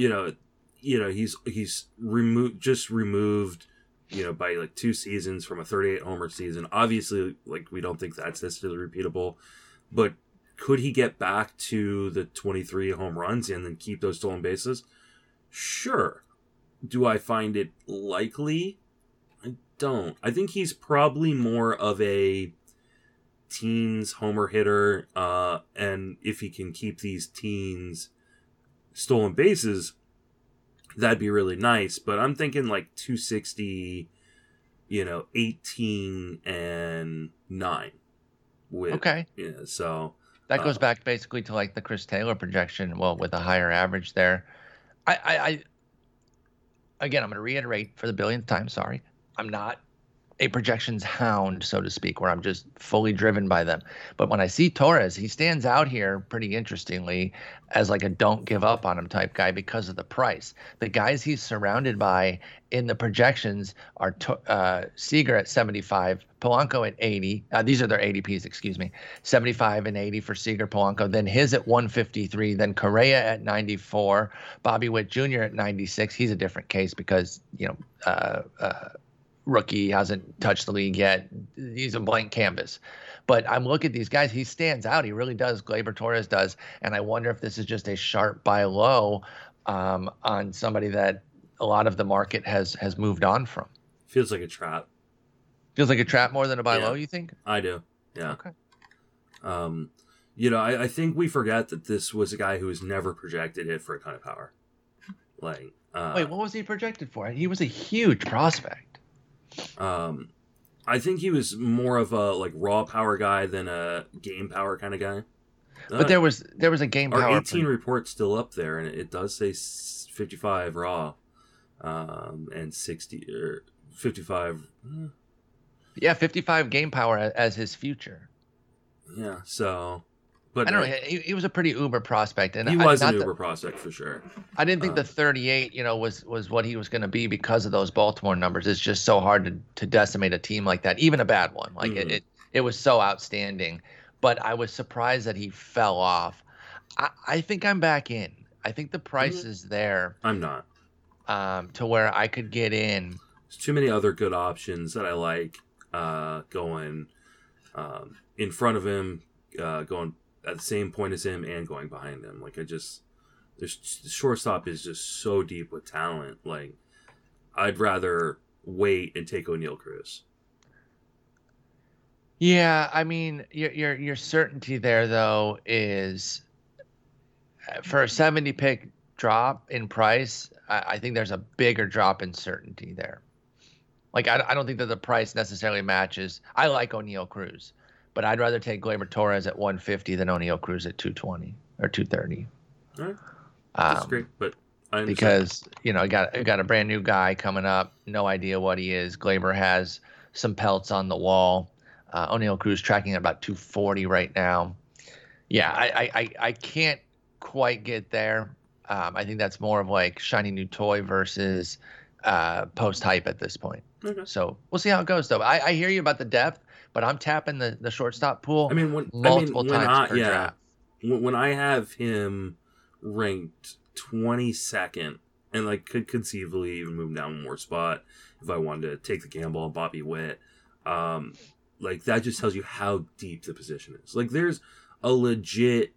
know, he's removed, you know, by like 2 seasons from a 38 homer season. Obviously, like, we don't think that's necessarily repeatable, but could he get back to the 23 home runs and then keep those stolen bases? Sure. Do I find it likely? Don't. I think he's probably more of a teens homer hitter, and if he can keep these teens stolen bases, that'd be really nice. But I'm thinking like 260, you know, 18 and 9. Okay. Yeah. So that goes back basically to like the Chris Taylor projection. Well, with a higher average there, I I'm going to reiterate for the billionth time. Sorry. I'm not a projections hound, so to speak, where I'm just fully driven by them. But when I see Torres, he stands out here pretty interestingly as like a don't give up on him type guy because of the price. The guys he's surrounded by in the projections are Seager at 75, Polanco at 80. These are their ADPs, excuse me. 75 and 80 for Seager, Polanco. Then his at 153. Then Correa at 94. Bobby Witt Jr. at 96. He's a different case because, you know, rookie, hasn't touched the league yet. He's a blank canvas. But I'm looking at these guys. He stands out. He really does. Gleyber Torres does. And I wonder if this is just a sharp buy low on somebody that a lot of the market has moved on from. Feels like a trap. Feels like a trap more than a buy low, you think? I do. Yeah. Okay. You know, I think we forget that this was a guy who was never projected hit for a ton of power. Like, wait, what was he projected for? He was a huge prospect. I think he was more of a like raw power guy than a game power kind of guy. But there was a game power. Our 18 report still up there, and it does say 55 raw, and 60 or 55. Yeah, 55 game power as his future. Yeah, so, but I don't know. He was a pretty uber prospect, and he was an uber prospect for sure. I didn't think the 38, you know, was what he was going to be because of those Baltimore numbers. It's just so hard to decimate a team like that, even a bad one. Like it was so outstanding. But I was surprised that he fell off. I think I'm back in. I think the price is there. I'm not. To where I could get in. There's too many other good options that I like going in front of him, going at the same point as him and going behind him. Like, I just – the shortstop is just so deep with talent. Like, I'd rather wait and take Oneil Cruz. Yeah, I mean, your certainty there, though, is for a 70-pick drop in price, I think there's a bigger drop in certainty there. Like, I don't think that the price necessarily matches. I like Oneil Cruz, but I'd rather take Gleyber Torres at 150 than Oneil Cruz at 220 or 230. All right. That's great, but I understand. Because, you know, I got a brand new guy coming up, no idea what he is. Gleyber has some pelts on the wall. Oneil Cruz tracking at about 240 right now. Yeah, I can't quite get there. I think that's more of like shiny new toy versus post hype at this point. Okay. So we'll see how it goes, though. I hear you about the depth, but I'm tapping the shortstop pool. I mean, multiple times per draft. When I have him ranked 22nd, and like could conceivably even move down one more spot if I wanted to take the gamble on Bobby Witt. Like, that just tells you how deep the position is. Like, there's a legit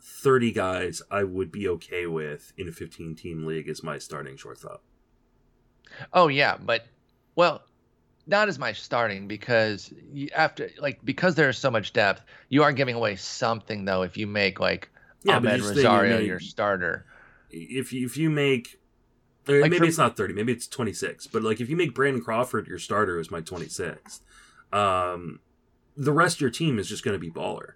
30 guys I would be okay with in a 15-team league as my starting shortstop. Oh, yeah. But, well, not as my starting because because there is so much depth, you are giving away something, though, if you make, like, Ahmed Rosario your starter. If you make... Like maybe it's not 30. Maybe it's 26. But, like, if you make Brandon Crawford your starter as my 26th, the rest of your team is just going to be baller.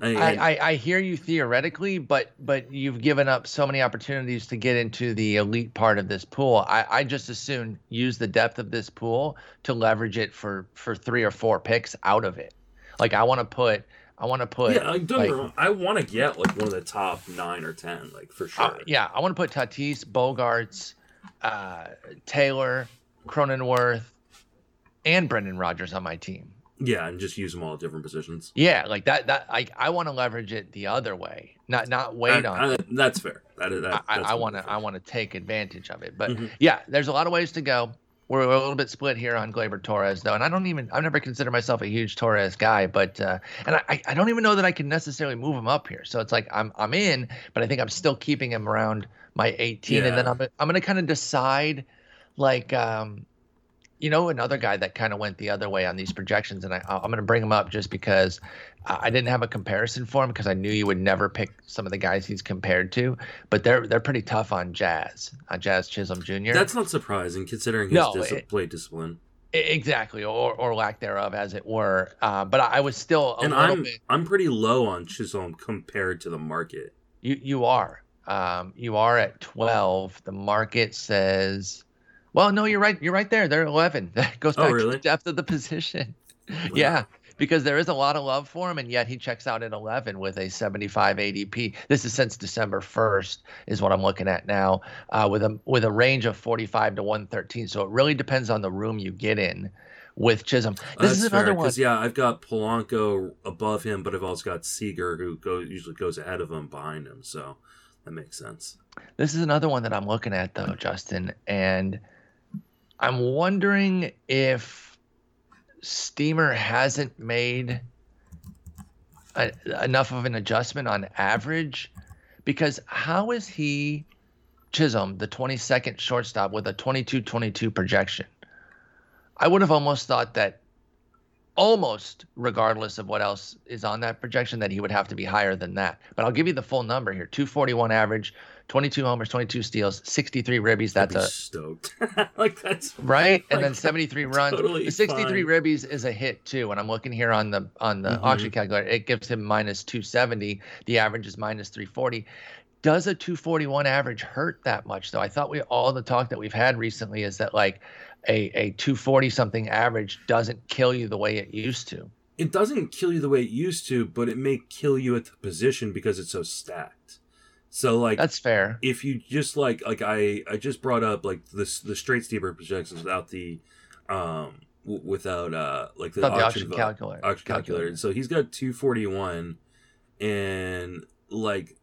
I hear you theoretically, but you've given up so many opportunities to get into the elite part of this pool. I just as soon use the depth of this pool to leverage it for 3 or 4 picks out of it. Like, I want to put. Yeah, I want to get like one of the top 9 or 10, like for sure. Yeah, I want to put Tatis, Bogarts, Taylor, Cronenworth, and Brendan Rodgers on my team. Yeah, and just use them all at different positions. Yeah, like that. That I want to leverage it the other way, not wait on it. That's fair. I want to take advantage of it. But yeah, there's a lot of ways to go. We're a little bit split here on Gleyber Torres, though, and I've never considered myself a huge Torres guy, but and I don't even know that I can necessarily move him up here. So it's like I'm in, but I think I'm still keeping him around my 18, and then I'm gonna kind of decide like. You know, another guy that kind of went the other way on these projections, and I'm going to bring him up just because I didn't have a comparison for him because I knew you would never pick some of the guys he's compared to, but they're pretty tough on Jazz Chisholm Jr. That's not surprising considering his play discipline. Exactly, or lack thereof, as it were. But I was still a little bit... I'm pretty low on Chisholm compared to the market. You are. You are at 12. The market says... Well, no, you're right. You're right there. They're 11. That goes back to the depth of the position. Wow. Yeah, because there is a lot of love for him, and yet he checks out at 11 with a 75 ADP. This is since December 1st is what I'm looking at now, with a range of 45 to 113. So it really depends on the room you get in with Chisholm. This is another one. Yeah, I've got Polanco above him, but I've also got Seager, who usually goes ahead of him, behind him. So that makes sense. This is another one that I'm looking at, though, Justin, and I'm wondering if Steamer hasn't made enough of an adjustment on average, because how is he, Chisholm, the 22nd shortstop, with a 22-22 projection? I would have almost thought that almost regardless of what else is on that projection, that he would have to be higher than that. But I'll give you the full number here. 241 average, 22 homers, 22 steals, 63 ribbies. That's a stoked. Like that's right. And then 73 runs. Totally the 63 fine. Ribbies is a hit too. And I'm looking here on the auction calculator. It gives him minus 270. The average is minus 340. Does a 241 average hurt that much though? I thought all the talk that we've had recently is that like a 240 something average doesn't kill you the way it used to. It doesn't kill you the way it used to, but it may kill you at the position because it's so stacked. So like that's fair. If you just like I just brought up like this the straight steeper projections without the like the auction calculator. And so he's got 241 and like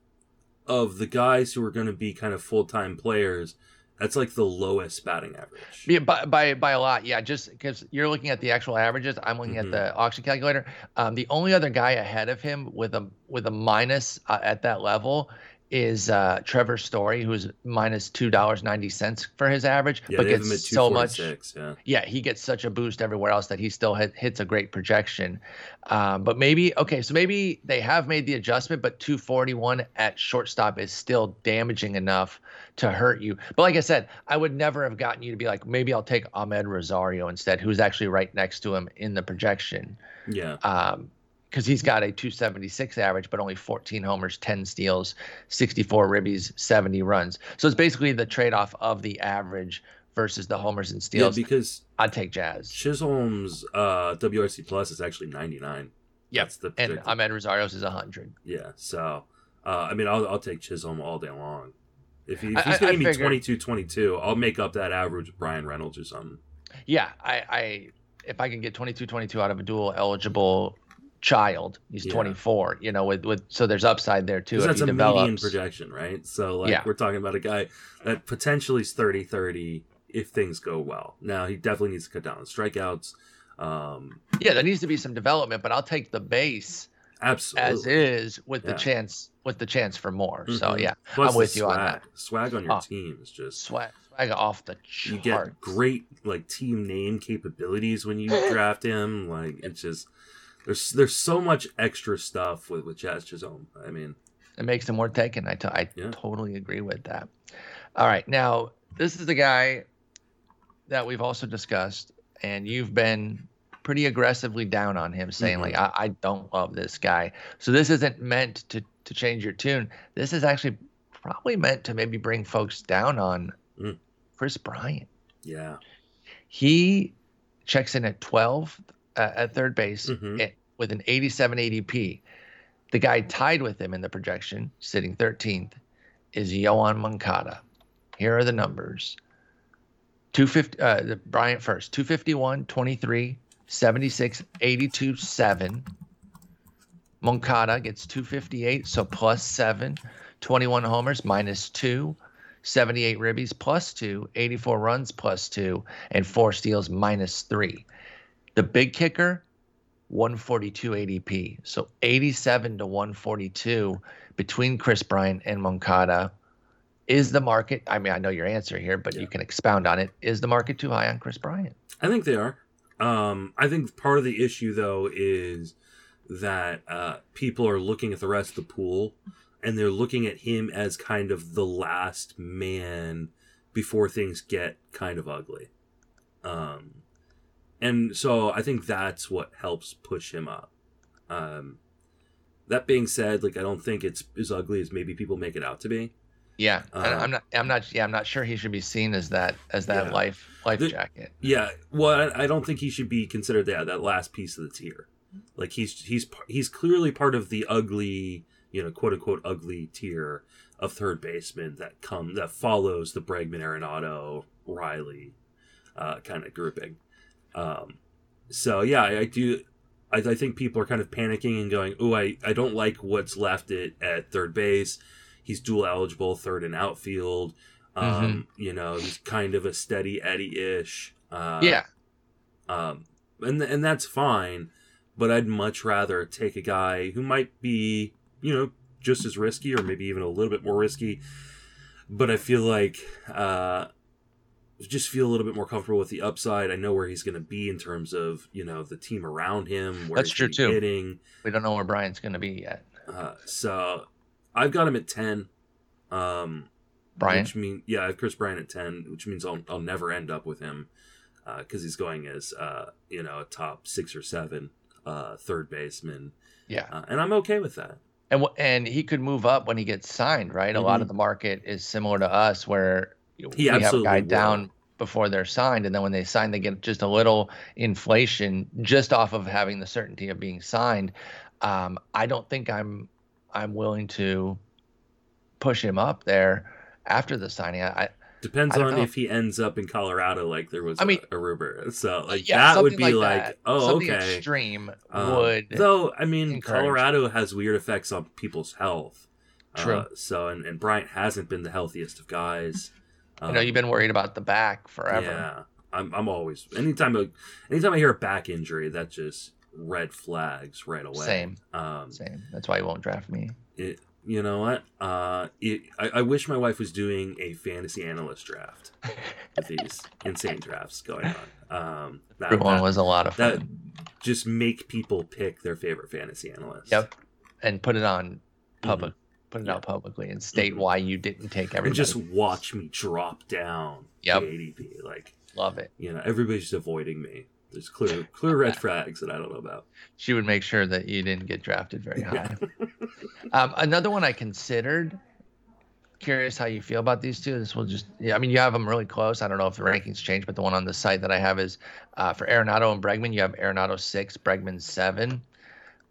of the guys who are going to be kind of full-time players, that's like the lowest batting average. Yeah, by a lot. Yeah, just because you're looking at the actual averages, I'm looking at the auction calculator. The only other guy ahead of him with a minus at that level is Trevor Story, who's minus $2.90 for his average, but gets so much. Yeah, he gets such a boost everywhere else that he still hits a great projection. But maybe, okay, so maybe they have made the adjustment, but 241 at shortstop is still damaging enough to hurt you. But like I said, I would never have gotten you to be like, maybe I'll take Ahmed Rosario instead, who's actually right next to him in the projection. Yeah. Because he's got a 276 average, but only 14 homers, 10 steals, 64 ribbies, 70 runs. So it's basically the trade-off of the average versus the homers and steals. Yeah, because I'd take Jazz. Chisholm's WRC plus is actually 99. Yeah, and Ahmed Rosario's is 100. Yeah, so I mean, I'll take Chisholm all day long. If he's going to give me 22-22, I'll make up that average with Brian Reynolds or something. Yeah, if I can get 22-22 out of a dual eligible child, he's 24, you know, with so there's upside there too. That's a median projection, right? So like we're talking about a guy that potentially is 30-30 if things go well. Now he definitely needs to cut down on strikeouts. There needs to be some development, but I'll take the base absolutely as is with the chance for more. So plus I'm with you on that. Swag on your team is just swag off the chart. You get great like team name capabilities when you draft him. Like it's just There's so much extra stuff with Jazz Chisholm. I mean, it makes him worth taking. I totally agree with that. All right, now this is the guy that we've also discussed, and you've been pretty aggressively down on him, saying like I don't love this guy. So this isn't meant to change your tune. This is actually probably meant to maybe bring folks down on Kris Bryant. Yeah, he checks in at 12. At third base with an 87 ADP. The guy tied with him in the projection, sitting 13th, is Yoan Moncada. Here are the numbers. Bryant first, 251, 23, 76, 82, 7. Moncada gets 258, so plus 7. 21 homers, minus 2. 78 ribbies, plus 2. 84 runs, plus 2. And 4 steals, minus 3. The big kicker, 142 ADP. So 87-142 between Kris Bryant and Moncada. Is the market, I mean, I know your answer here, but you can expound on it. Is the market too high on Kris Bryant? I think they are. I think part of the issue, though, is that people are looking at the rest of the pool, and they're looking at him as kind of the last man before things get kind of ugly. And so I think that's what helps push him up. That being said, like I don't think it's as ugly as maybe people make it out to be. Yeah, I'm not sure he should be seen as that life jacket. Yeah, well, I don't think he should be considered that last piece of the tier. Like he's clearly part of the ugly, you know, quote unquote ugly tier of third baseman that follows the Bregman, Arenado, Riley, kind of grouping. So yeah, I think people are kind of panicking and going, oh, I don't like what's left at third base. He's dual eligible, third and outfield. You know, he's kind of a steady Eddie-ish. And that's fine, but I'd much rather take a guy who might be, you know, just as risky or maybe even a little bit more risky. But I feel like just feel a little bit more comfortable with the upside. I know where he's going to be in terms of, you know, the team around him. Where that's true, too. Hitting. We don't know where Bryant's going to be yet. So I've got him at 10. Bryant? Which mean, yeah, I have Kris Bryant at 10, which means I'll never end up with him because he's going as, you know, a top 6 or 7 third baseman. Yeah. And I'm okay with that. And he could move up when he gets signed, right? Mm-hmm. A lot of the market is similar to us where we have a guy down before they're signed. And then when they sign, they get just a little inflation just off of having the certainty of being signed. I don't think I'm willing to push him up there after the signing. Depends on if he ends up in Colorado, like there was a Ruber. So like that would be like oh, something okay. Extreme would. Though I mean, encourage. Colorado has weird effects on people's health. True. So and Bryant hasn't been the healthiest of guys. You know, you've been worried about the back forever. Yeah, I'm always anytime I hear a back injury, that just red flags right away. Same. That's why you won't draft me. You know what? I wish my wife was doing a fantasy analyst draft with these insane drafts going on. That was a lot of fun. That just make people pick their favorite fantasy analyst. Yep, and put it on public. Mm-hmm. Put it out publicly and state why you didn't take everything. And just watch me drop down the ADP. Like, love it. You know, everybody's just avoiding me. There's clear red flags that I don't know about. She would make sure that you didn't get drafted very high. Another one I considered. Curious how you feel about these two. This will just, I mean, you have them really close. I don't know if the rankings change, but the one on the site that I have is for Arenado and Bregman. You have Arenado 6, Bregman 7.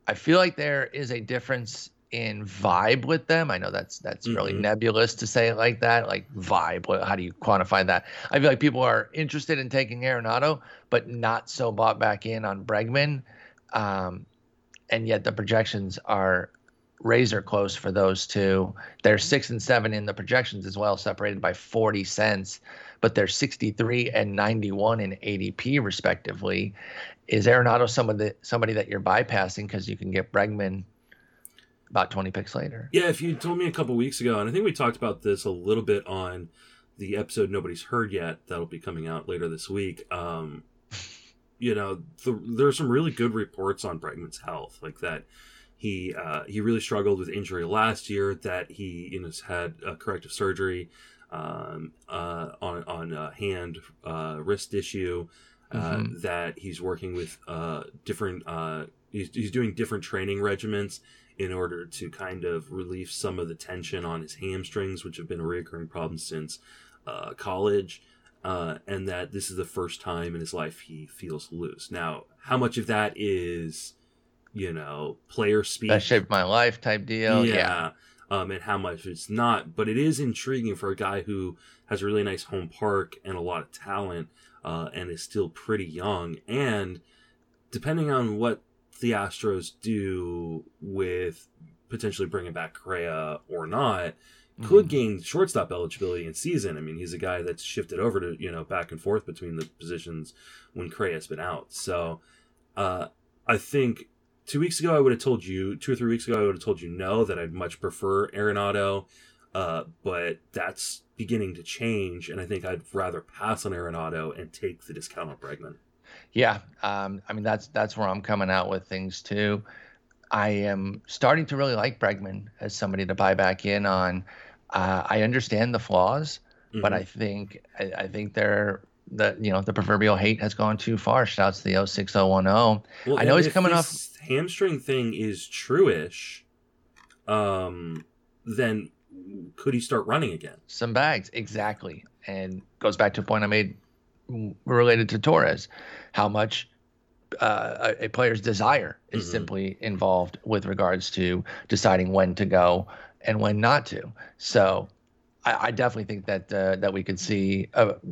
I feel like there is a difference in vibe with them. I know that's really nebulous to say it like that. Like vibe, how do you quantify that? I feel like people are interested in taking Arenado, but not so bought back in on Bregman. And yet the projections are razor close for those two. They're 6 and 7 in the projections as well, separated by 40 cents, but they're 63 and 91 in ADP respectively. Is Arenado somebody that you're bypassing because you can get Bregman about 20 picks later? Yeah, if you told me a couple weeks ago, and I think we talked about this a little bit on the episode nobody's heard yet, that'll be coming out later this week. You know, there's some really good reports on Bregman's health, like that he really struggled with injury last year, that he had corrective surgery on hand wrist issue, that he's working with different he's doing different training regimens in order to kind of relieve some of the tension on his hamstrings, which have been a recurring problem since college, and that this is the first time in his life he feels loose. Now, how much of that is, player speak? That shaped my life type deal. Yeah. And how much it's not. But it is intriguing for a guy who has a really nice home park and a lot of talent and is still pretty young. And depending on what the Astros do with potentially bringing back Correa or not, could gain shortstop eligibility in season. I mean, he's a guy that's shifted over to, back and forth between the positions when Correa's been out. So I think 2 or 3 weeks ago, I would have told you no, that I'd much prefer Arenado, but that's beginning to change. And I think I'd rather pass on Arenado and take the discount on Bregman. Yeah, I mean that's where I'm coming out with things too. I am starting to really like Bregman as somebody to buy back in on. I understand the flaws, but I think they're the proverbial hate has gone too far. Shouts to the 06010. Well, I know he's coming off. If this hamstring thing is true-ish, then could he start running again? Some bags, exactly, and goes back to a point I made related to Torres, how much a player's desire is simply involved with regards to deciding when to go and when not to. So I definitely think that we could see,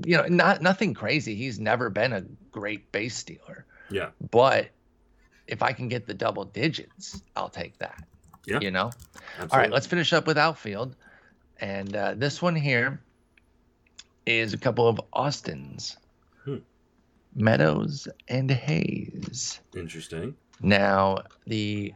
nothing crazy. He's never been a great base stealer. Yeah. But if I can get the double digits, I'll take that. Yeah. Absolutely. All right, let's finish up with outfield. And this one here is a couple of Austins. Meadows and Hayes. Interesting. Now, the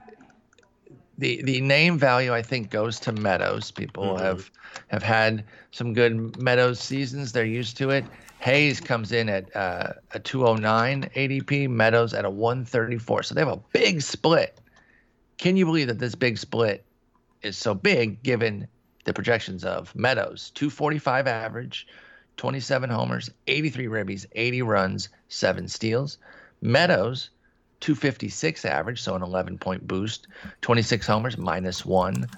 The name value, I think, goes to Meadows. People have had some good Meadows seasons. They're used to it. Hayes comes in at a 209 ADP, Meadows at a 134. So they have a big split. Can you believe that this big split is so big given the projections of Meadows? 245 average, 27 homers, 83 ribbies, 80 runs, 7 steals. Meadows, 256 average, so an 11-point boost, 26 homers, -1,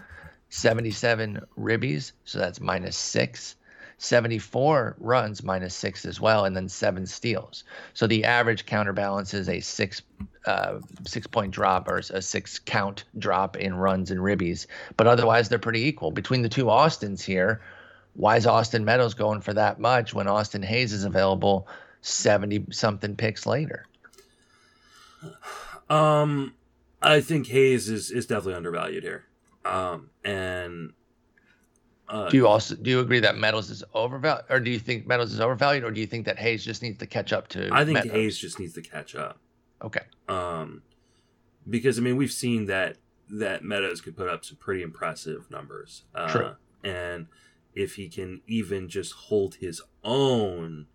77 ribbies, so that's -6, 74 runs, -6 as well, and then 7 steals. So the average counterbalances a 6-point drop or a 6-count drop in runs and ribbies, but otherwise they're pretty equal. Between the two Austins here, why is Austin Meadows going for that much when Austin Hays is available 70-something picks later? I think Hayes is definitely undervalued here. Do you agree that Meadows is overvalued, or do you think Meadows is overvalued, or do you think that Hayes just needs to catch up to? I think Meadows? Hayes just needs to catch up. Okay. Because I mean we've seen that Meadows could put up some pretty impressive numbers. True. And if he can even just hold his own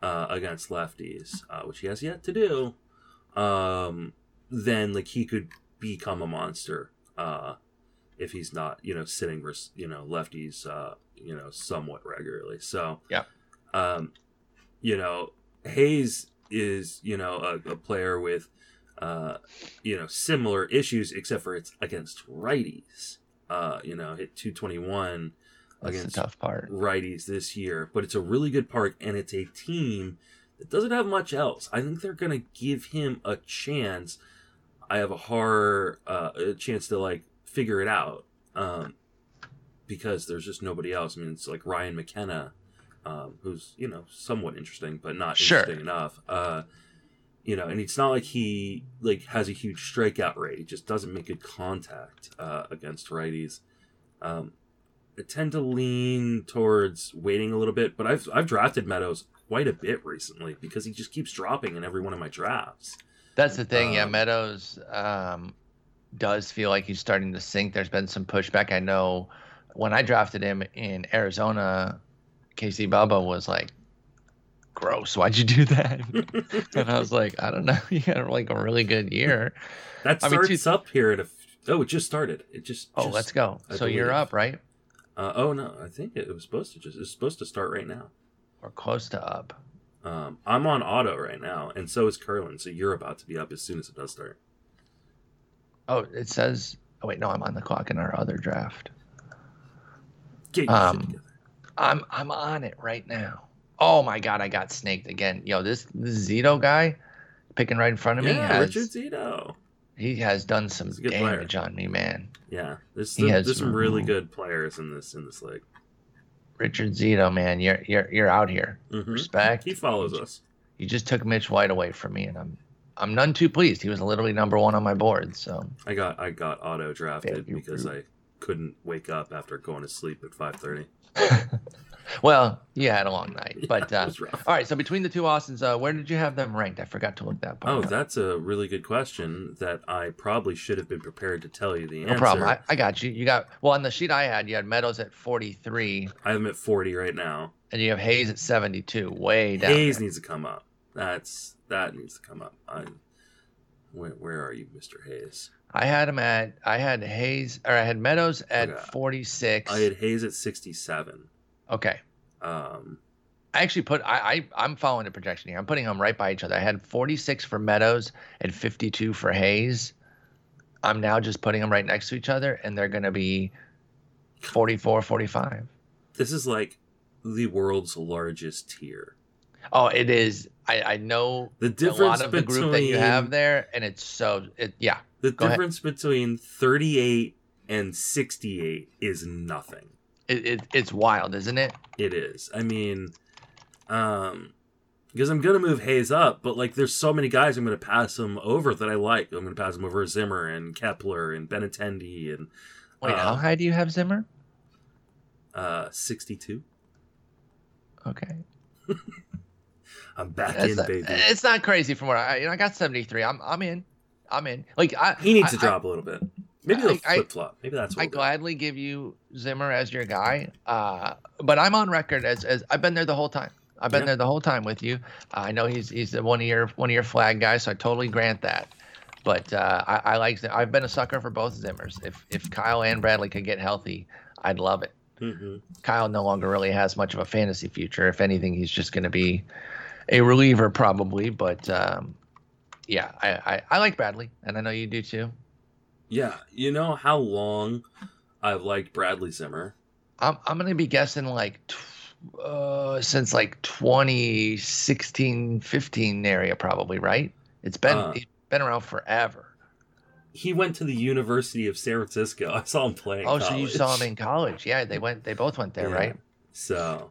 against lefties, which he has yet to do. Then like he could become a monster if he's not sitting lefties somewhat regularly. So yeah, Hayes is a player with similar issues except for it's against righties. Hit 221 against the tough part. Righties this year, but it's a really good park and it's a team. It doesn't have much else. I think they're going to give him a chance. I have a chance to figure it out because there's just nobody else. I mean, it's like Ryan McKenna, who's, somewhat interesting, but not interesting enough. And it's not like he has a huge strikeout rate. He just doesn't make good contact against righties. I tend to lean towards waiting a little bit, but I've drafted Meadows quite a bit recently because he just keeps dropping in every one of my drafts. That's the thing. Meadows does feel like he's starting to sink. There's been some pushback. I know when I drafted him in Arizona, Casey Bubba was like, gross, why'd you do that? And I was like, I don't know. You had a really good year. That starts up here at it just started. Let's go. So you're up, right? No, I think it was supposed to start right now. Or close to up. I'm on auto right now, and so is Curlin, so you're about to be up as soon as it does start. Oh, it says... Oh, wait, no, I'm on the clock in our other draft. Get your shit together. I'm on it right now. Oh, my God, I got snaked again. Yo, this Zito guy picking right in front of me. Yeah, Richard Zito. He has done some damage on me, man. Yeah, there's some really good players in this league. Richard Zito, man, you're out here. Mm-hmm. Respect. He follows us. You just took Mitch White away from me, and I'm none too pleased. He was literally number 1 on my board. So I got auto drafted because I couldn't wake up after going to sleep at 5:30. Well, you had a long night, but it was rough. All right. So between the two Austins, where did you have them ranked? I forgot to look that part up. That's a really good question that I probably should have been prepared to tell you the answer. No problem. I got you. On the sheet I had, you had Meadows at 43. I have him at 40 right now, and you have Hayes at 72. Way down. Hayes needs to come up. That needs to come up. Where are you, Mr. Hayes? I had Meadows at 46. I had Hayes at 67. Okay. I actually I'm following the projection here. I'm putting them right by each other. I had 46 for Meadows and 52 for Hayes. I'm now just putting them right next to each other, and they're going to be 44, 45. This is like the world's largest tier. Oh, it is. I know the difference a lot of the group that you have there, and it's so... The difference between 38 and 68 is nothing. It's wild, isn't it? It is. I mean, because I'm going to move Hayes up, but there's so many guys I'm going to pass him over that I like. I'm going to pass him over Zimmer and Kepler and Benintendi. And, wait, how high do you have Zimmer? 62. Okay. I'm back baby. It's not crazy from where I got 73. I'm in. He needs to drop a little bit. Maybe they'll flip-flop. Maybe that's what I gladly give you Zimmer as your guy. But I'm on record as I've been there the whole time. I've been there the whole time with you. I know he's a one-year flag guy, so I totally grant that. But I like – I've been a sucker for both Zimmers. If Kyle and Bradley could get healthy, I'd love it. Mm-hmm. Kyle no longer really has much of a fantasy future. If anything, he's just going to be a reliever probably. But, yeah, I like Bradley, and I know you do too. Yeah, you know how long I've liked Bradley Zimmer? I'm going to be guessing like since like 2016, 15 area probably, right? It's been around forever. He went to the University of San Francisco. I saw him playing college. So you saw him in college. Yeah, they both went there, right? So,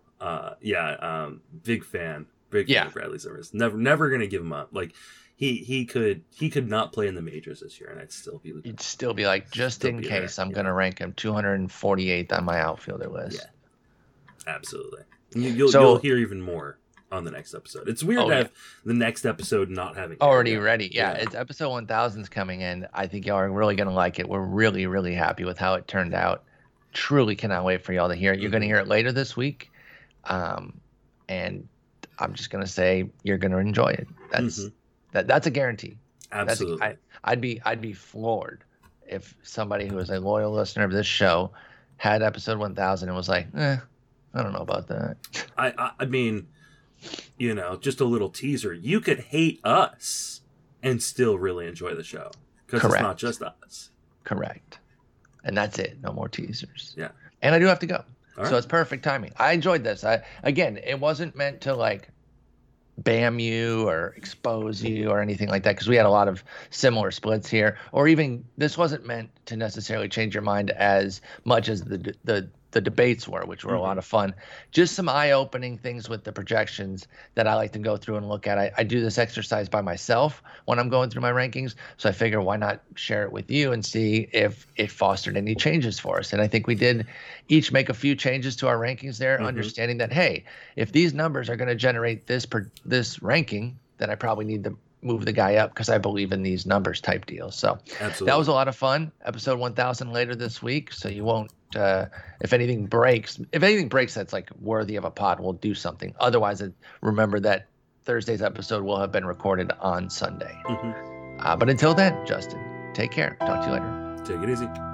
big fan. Big fan of Bradley Zimmer. Never going to give him up. Like He could not play in the majors this year, and I'd still be like, just in case, I'm going to rank him 248th on my outfielder list. Yeah, absolutely. You'll hear even more on the next episode. It's weird to have the next episode not having already ready. Yeah, it's episode 1000's coming in. I think y'all are really going to like it. We're really, really happy with how it turned out. Truly cannot wait for y'all to hear it. You're going to hear it later this week, and I'm just going to say you're going to enjoy it. That's a guarantee. Absolutely. I'd be floored if somebody who is a loyal listener of this show had episode 1000 and was like, I don't know about that. I mean, you know, just a little teaser. You could hate us and still really enjoy the show because it's not just us. Correct. And that's it. No more teasers. Yeah. And I do have to go. All right. So it's perfect timing. I enjoyed this. Again, it wasn't meant to like bam you or expose you or anything like that, because we had a lot of similar splits here, or even this wasn't meant to necessarily change your mind as much as the debates were, which were a lot of fun. Just some eye-opening things with the projections that I like to go through and look at. I do this exercise by myself when I'm going through my rankings, so I figure why not share it with you and see if it fostered any changes for us. And I think we did each make a few changes to our rankings there, understanding that, hey, if these numbers are going to generate this ranking, then I probably need to move the guy up because I believe in these numbers type deals. So That was a lot of fun. Episode 1000 later this week, so you won't if anything breaks that's like worthy of a pod, we'll do something. Otherwise, remember that Thursday's episode will have been recorded on Sunday. But until then, Justin, take care. Talk to you later. Take it easy.